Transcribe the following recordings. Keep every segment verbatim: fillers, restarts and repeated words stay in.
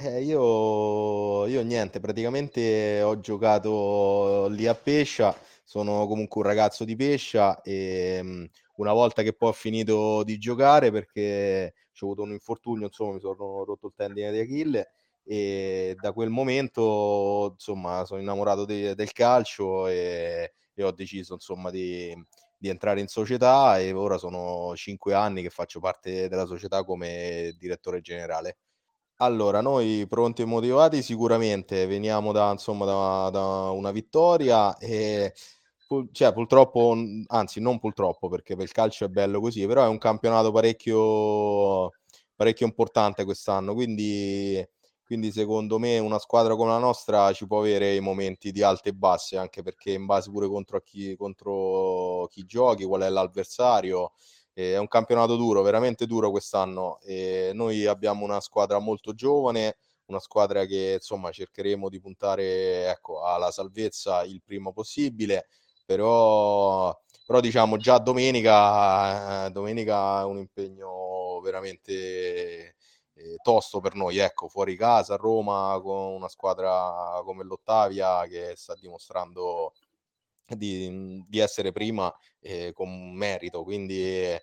Eh, io, io niente, praticamente ho giocato lì a Pescia, sono comunque un ragazzo di Pescia e mh, una volta che poi ho finito di giocare perché ho avuto un infortunio, insomma mi sono rotto il tendine di Achille e da quel momento insomma sono innamorato de- del calcio e, e ho deciso insomma di, di entrare in società e ora sono cinque anni che faccio parte della società come direttore generale. Allora, noi pronti e motivati sicuramente, veniamo da, insomma, da, da una vittoria e pu- cioè, purtroppo, n- anzi non purtroppo perché per il calcio è bello così, però è un campionato parecchio, parecchio importante quest'anno, quindi, quindi secondo me una squadra come la nostra ci può avere i momenti di alte e basse, anche perché in base pure contro a chi, contro chi giochi, qual è l'avversario. È un campionato duro, veramente duro quest'anno e noi abbiamo una squadra molto giovane, una squadra che insomma cercheremo di puntare ecco, alla salvezza il prima possibile, però, però diciamo già domenica, eh, domenica è un impegno veramente eh, tosto per noi, ecco, fuori casa a Roma con una squadra come l'Ottavia che sta dimostrando Di, di essere prima eh, con merito, quindi eh,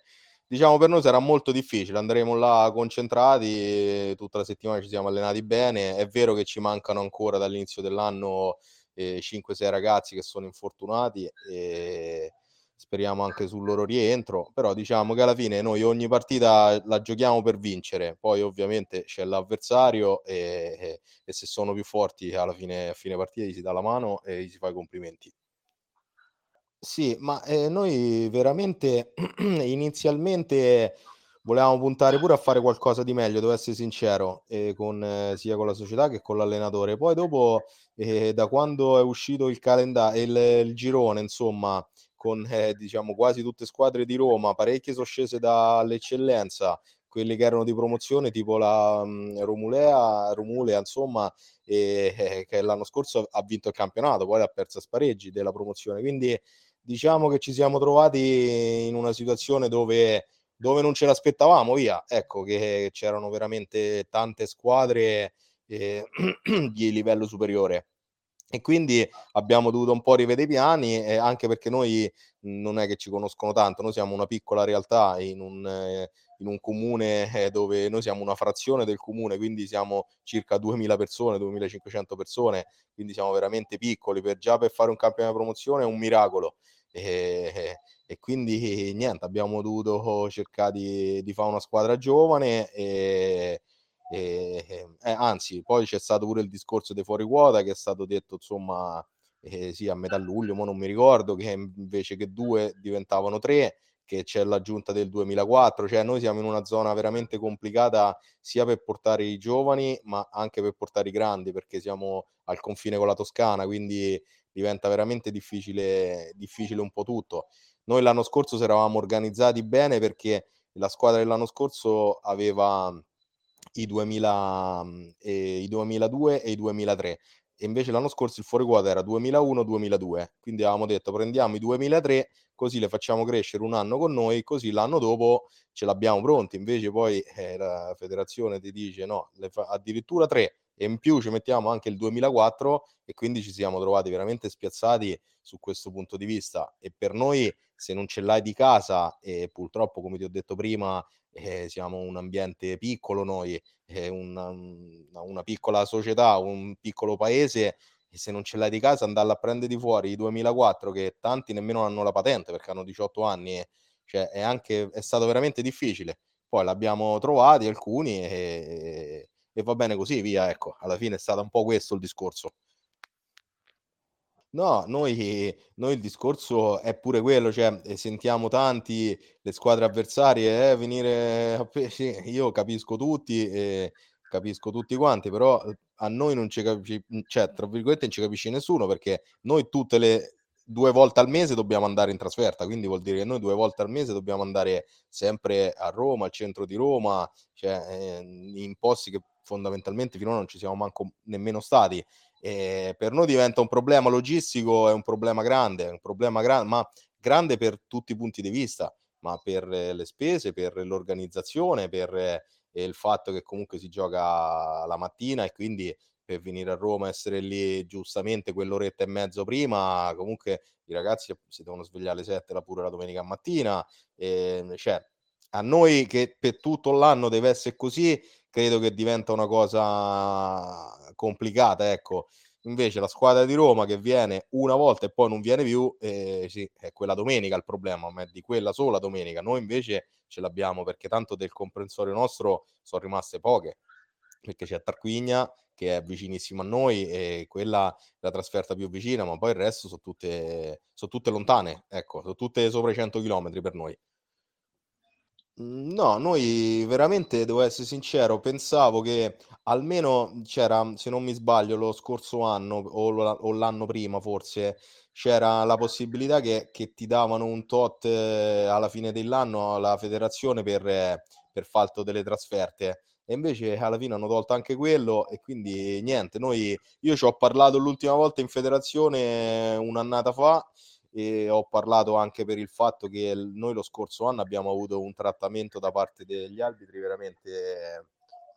diciamo per noi sarà molto difficile, andremo là concentrati, tutta la settimana ci siamo allenati bene, è vero che ci mancano ancora dall'inizio dell'anno eh, cinque sei ragazzi che sono infortunati e speriamo anche sul loro rientro, però diciamo che alla fine noi ogni partita la giochiamo per vincere, poi ovviamente c'è l'avversario e, e, e se sono più forti alla fine, a fine partita gli si dà la mano e gli si fa i complimenti. Sì, ma eh, noi veramente inizialmente volevamo puntare pure a fare qualcosa di meglio, devo essere sincero, eh, con, eh, sia con la società che con l'allenatore. Poi dopo, eh, da quando è uscito il calendario, il, il girone, insomma, con eh, diciamo quasi tutte squadre di Roma, parecchie sono scese dall'eccellenza, quelli che erano di promozione tipo la mh, Romulea, Romulea insomma, e, eh, che l'anno scorso ha vinto il campionato, poi l'ha persa a spareggi della promozione, quindi diciamo che ci siamo trovati in una situazione dove, dove non ce l'aspettavamo, via, ecco che c'erano veramente tante squadre eh, di livello superiore e quindi abbiamo dovuto un po' rivedere i piani eh, anche perché noi non è che ci conoscono tanto, noi siamo una piccola realtà in un, eh, in un comune eh, dove noi siamo una frazione del comune, quindi siamo circa duemila persone, duemilacinquecento persone, quindi siamo veramente piccoli, per già per fare un campionato di promozione è un miracolo. E, e quindi niente, abbiamo dovuto cercare di, di fare una squadra giovane e, e eh, anzi poi c'è stato pure il discorso dei fuori quota che è stato detto insomma eh, sì a metà luglio, mo non mi ricordo, che invece che due diventavano tre, che c'è l'aggiunta del duemilaquattro, cioè noi siamo in una zona veramente complicata sia per portare i giovani ma anche per portare i grandi perché siamo al confine con la Toscana, quindi diventa veramente difficile, difficile un po' tutto. Noi l'anno scorso si eravamo organizzati bene perché la squadra dell'anno scorso aveva i duemila, i duemiladue e i duemilatré, e invece l'anno scorso il fuori quota era duemilauno duemiladue, quindi avevamo detto prendiamo i duemilatré così le facciamo crescere un anno con noi, così l'anno dopo ce l'abbiamo pronti, invece poi eh, la federazione ti dice no, le fa addirittura tre, e in più ci mettiamo anche il duemilaquattro e quindi ci siamo trovati veramente spiazzati su questo punto di vista e per noi se non ce l'hai di casa e purtroppo come ti ho detto prima eh, siamo un ambiente piccolo noi, eh, una, una piccola società, un piccolo paese e se non ce l'hai di casa andarla a prendere di fuori i duemilaquattro che tanti nemmeno hanno la patente perché hanno diciotto anni, cioè è, anche, è stato veramente difficile, poi l'abbiamo trovati alcuni e e va bene così, via, ecco, alla fine è stato un po' questo il discorso. No, noi, noi il discorso è pure quello, cioè eh, sentiamo tanti, le squadre avversarie, eh, venire a pe- sì, io capisco tutti, eh, capisco tutti quanti, però a noi non ci capisce, cioè tra virgolette non ci capisce nessuno, perché noi tutte le due volte al mese dobbiamo andare in trasferta, quindi vuol dire che noi due volte al mese dobbiamo andare sempre a Roma, al centro di Roma, cioè eh, in posti che fondamentalmente finora non ci siamo manco nemmeno stati, eh, per noi diventa un problema logistico, è un problema grande, è un problema grande, ma grande per tutti i punti di vista, ma per eh, le spese, per l'organizzazione, per eh, e il fatto che comunque si gioca la mattina, e quindi per venire a Roma, essere lì giustamente quell'oretta e mezzo prima, comunque i ragazzi si devono svegliare alle sette la pure la domenica mattina, e, cioè, a noi che per tutto l'anno deve essere così, credo che diventa una cosa complicata, ecco. Invece la squadra di Roma che viene una volta e poi non viene più, eh, sì, è quella domenica il problema, ma è di quella sola domenica. Noi invece ce l'abbiamo, perché tanto del comprensorio nostro sono rimaste poche, perché c'è Tarquinia che è vicinissima a noi, e quella è la trasferta più vicina, ma poi il resto sono tutte, sono tutte lontane, ecco, sono tutte sopra i cento chilometri per noi. No, noi veramente, devo essere sincero, pensavo che almeno c'era, se non mi sbaglio, lo scorso anno o l'anno prima forse, c'era la possibilità che, che ti davano un tot alla fine dell'anno alla federazione per, per falto delle trasferte, e invece alla fine hanno tolto anche quello, e quindi niente, noi, io ci ho parlato l'ultima volta in federazione un'annata fa, e ho parlato anche per il fatto che noi lo scorso anno abbiamo avuto un trattamento da parte degli arbitri veramente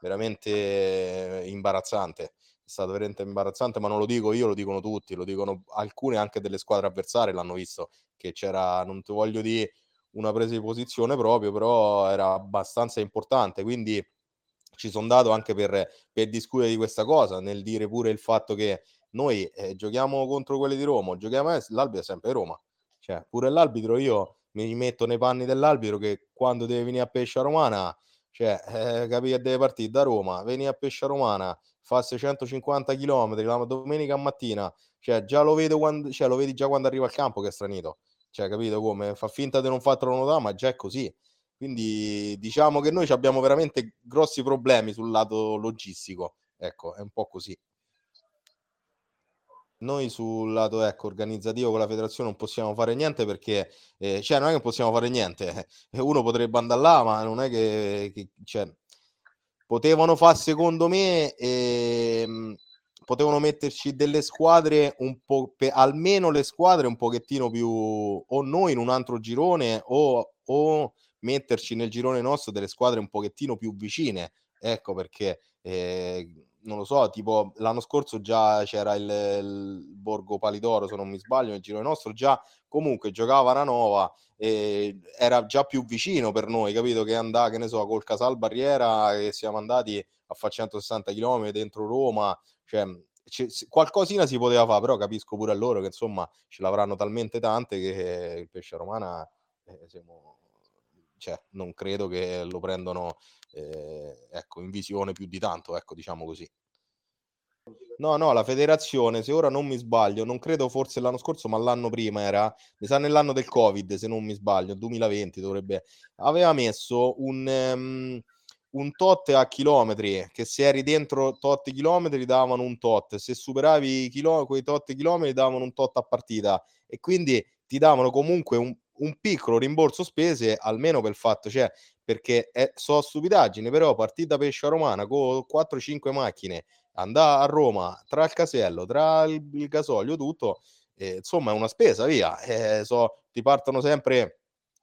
veramente imbarazzante, è stato veramente imbarazzante, ma non lo dico io, lo dicono tutti, lo dicono alcune anche delle squadre avversarie, l'hanno visto che c'era, non ti voglio dire una presa di posizione proprio, però era abbastanza importante, quindi ci sono dato anche per, per discutere di questa cosa, nel dire pure il fatto che noi eh, giochiamo contro quelli di Roma, giochiamo, l'arbitro è sempre Roma, cioè pure l'arbitro, io mi metto nei panni dell'arbitro che quando deve venire a Pescia Romana, cioè eh, capire che deve partire da Roma, venire a Pescia Romana, fa seicentocinquanta chilometri la domenica mattina, cioè già lo vedo quando, cioè lo vedi già quando arriva al campo che è stranito, cioè capito come fa finta di non far notare, ma già è così. Quindi diciamo che noi abbiamo veramente grossi problemi sul lato logistico, ecco, è un po' così. Noi sul lato, ecco, organizzativo con la federazione non possiamo fare niente, perché eh, cioè non è che possiamo fare niente, uno potrebbe andare là, ma non è che, che cioè, potevano fare, secondo me eh, potevano metterci delle squadre un po' pe, almeno le squadre un pochettino più, o noi in un altro girone, o, o metterci nel girone nostro delle squadre un pochettino più vicine, ecco, perché eh, non lo so, tipo l'anno scorso già c'era il, il Borgo Palidoro, se non mi sbaglio, nel girone nostro già, comunque giocava Ranova, eh, era già più vicino per noi, capito, che andava, che ne so, col Casal Barriera, che siamo andati a fare centosessanta chilometri dentro Roma, cioè c- qualcosina si poteva fare, però capisco pure a loro che insomma ce l'avranno talmente tante che eh, il Pescia Romana eh, siamo... cioè, non credo che lo prendano eh, ecco, in visione più di tanto, ecco, diciamo così. No, no, la federazione, se ora non mi sbaglio, non credo forse l'anno scorso, ma l'anno prima era, mi sa nell'anno del Covid, se non mi sbaglio, duemilaventi dovrebbe, aveva messo un, um, un tot a chilometri, che se eri dentro tot chilometri davano un tot, se superavi chilo- quei tot chilometri davano un tot a partita, e quindi ti davano comunque un un piccolo rimborso spese, almeno per il fatto, cioè, perché è, so stupidaggine, però partita Pescia Romana con quattro cinque macchine, andare a Roma, tra il casello, tra il, il gasolio, tutto, eh, insomma è una spesa, via, eh, so, ti partono sempre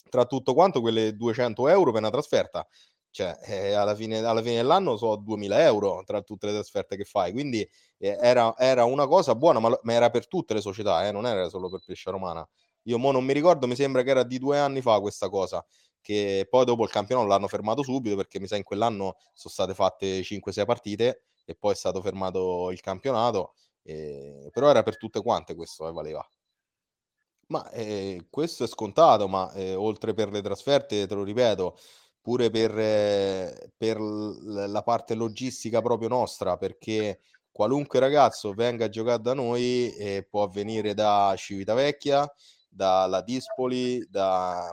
tra tutto quanto quelle duecento euro per una trasferta, cioè eh, alla, fine, alla fine dell'anno so duemila euro tra tutte le trasferte che fai, quindi eh, era, era una cosa buona, ma, ma era per tutte le società, eh, non era solo per Pescia Romana. Io mo non mi ricordo, mi sembra che era di due anni fa questa cosa, che poi dopo il campionato l'hanno fermato subito, perché mi sa in quell'anno sono state fatte cinque sei partite e poi è stato fermato il campionato, eh, però era per tutte quante questo, eh, valeva. Ma eh, questo è scontato, ma eh, oltre per le trasferte, te lo ripeto, pure per, eh, per la parte logistica proprio nostra, perché qualunque ragazzo venga a giocare da noi eh, può venire da Civitavecchia, da Ladispoli, da,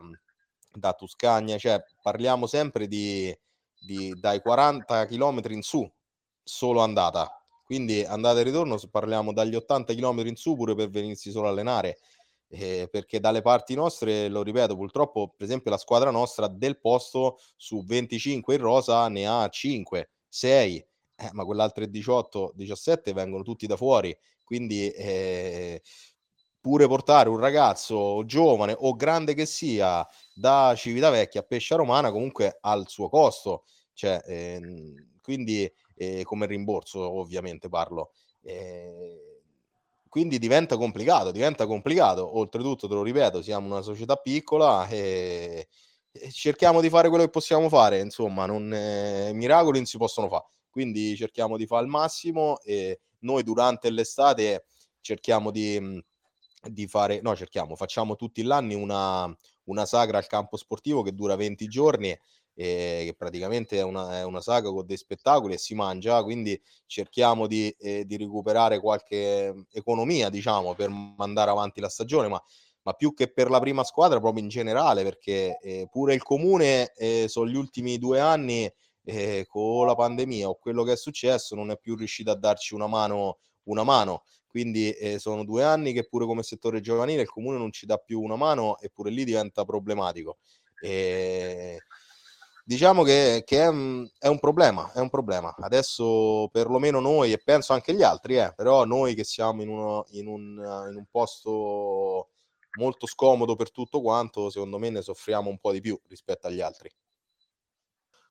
da Tuscania, cioè parliamo sempre di, di dai quaranta chilometri in su, solo andata, quindi andata e ritorno parliamo dagli ottanta chilometri in su, pure per venirsi solo a allenare, eh, perché dalle parti nostre, lo ripeto, purtroppo per esempio la squadra nostra del posto su venticinque in rosa ne ha cinque sei, eh, ma quell'altre diciotto diciassette vengono tutti da fuori, quindi eh, pure portare un ragazzo giovane o grande che sia da Civitavecchia a Pescia Romana comunque ha il suo costo, Cioè, eh, quindi eh, come rimborso ovviamente parlo. Eh, quindi diventa complicato, diventa complicato. Oltretutto, te lo ripeto, siamo una società piccola e, e cerchiamo di fare quello che possiamo fare. Insomma, non, eh, miracoli non si possono fare. Quindi cerchiamo di fare il massimo e noi durante l'estate cerchiamo di, di fare, no cerchiamo, facciamo tutti l'anno una, una sagra al campo sportivo che dura venti giorni, e che praticamente è una, è una sagra con dei spettacoli e si mangia, quindi cerchiamo di, eh, di recuperare qualche economia, diciamo, per mandare avanti la stagione, ma, ma più che per la prima squadra, proprio in generale, perché eh, pure il comune eh, sono gli ultimi due anni... Eh, con la pandemia o quello che è successo non è più riuscito a darci una mano una mano quindi eh, sono due anni che pure come settore giovanile il comune non ci dà più una mano, eppure lì diventa problematico. Eh, diciamo che, che è, è un problema è un problema adesso, perlomeno noi, e penso anche gli altri, eh, però noi che siamo in, uno, in, un, in un posto molto scomodo per tutto quanto, secondo me ne soffriamo un po' di più rispetto agli altri.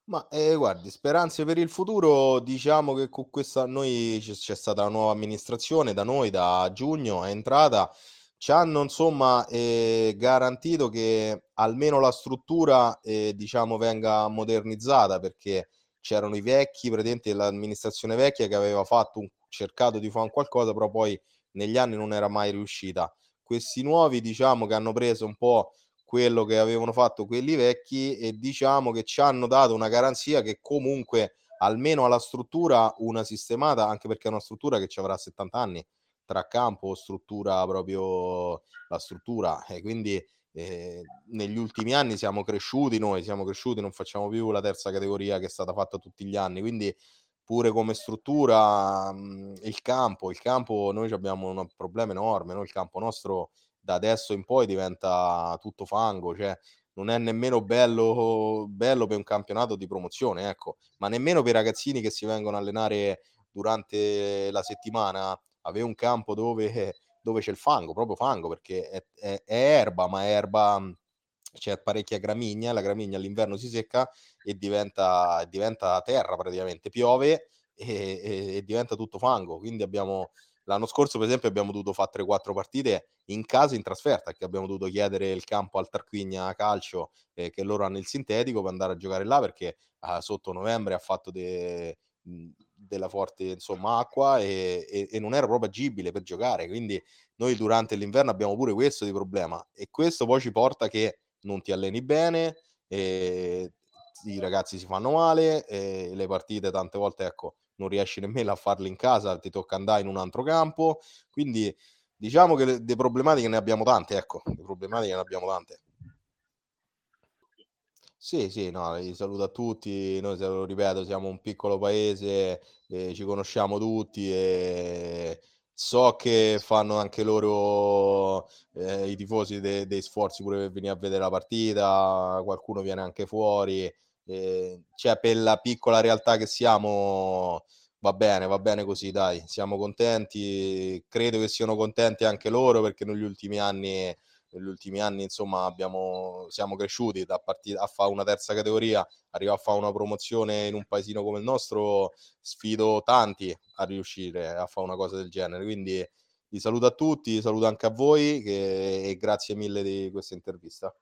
Ma eh, guardi, speranze per il futuro, diciamo che con questa noi c'è, c'è stata una nuova amministrazione da noi, da giugno è entrata, ci hanno insomma eh, garantito che almeno la struttura eh, diciamo venga modernizzata, perché c'erano i vecchi, praticamente dell'amministrazione vecchia che aveva fatto un, cercato di fare un qualcosa, però poi negli anni non era mai riuscita. Questi nuovi diciamo che hanno preso un po' quello che avevano fatto quelli vecchi e diciamo che ci hanno dato una garanzia che comunque almeno alla struttura una sistemata, anche perché è una struttura che ci avrà settanta anni tra campo, struttura, proprio la struttura, e quindi eh, negli ultimi anni siamo cresciuti noi, siamo cresciuti, non facciamo più la terza categoria che è stata fatta tutti gli anni, quindi pure come struttura mh, il campo, il campo noi abbiamo un problema enorme, noi il campo nostro da adesso in poi diventa tutto fango, cioè non è nemmeno bello, bello per un campionato di promozione, ecco, ma nemmeno per i ragazzini che si vengono a allenare durante la settimana, avere un campo dove, dove c'è il fango, proprio fango, perché è, è, è erba, ma è erba, c'è parecchia gramigna, la gramigna all'inverno si secca e diventa, diventa terra praticamente, piove e, e, e diventa tutto fango, quindi abbiamo... L'anno scorso, per esempio, abbiamo dovuto fare tre quattro partite in casa in trasferta, che abbiamo dovuto chiedere il campo al Tarquinia Calcio, eh, che loro hanno il sintetico, per andare a giocare là, perché ah, sotto novembre ha fatto de... della forte insomma acqua e... E... e non era proprio agibile per giocare, quindi noi durante l'inverno abbiamo pure questo di problema, e questo poi ci porta che non ti alleni bene, e... i ragazzi si fanno male, e le partite tante volte, ecco, non riesci nemmeno a farle in casa, ti tocca andare in un altro campo, quindi diciamo che le, le problematiche ne abbiamo tante, ecco, le problematiche ne abbiamo tante. Sì, sì, no, li saluto a tutti, noi se lo ripeto siamo un piccolo paese, eh, ci conosciamo tutti e so che fanno anche loro eh, i tifosi de- dei sforzi pure per venire a vedere la partita, qualcuno viene anche fuori. Eh, cioè per la piccola realtà che siamo va bene, va bene così, dai, siamo contenti, credo che siano contenti anche loro, perché negli ultimi anni negli ultimi anni insomma abbiamo, siamo cresciuti da partita a fare una terza categoria, arrivare a fare una promozione in un paesino come il nostro, sfido tanti a riuscire a fare una cosa del genere, quindi vi saluto a tutti, saluto anche a voi che, e grazie mille di questa intervista.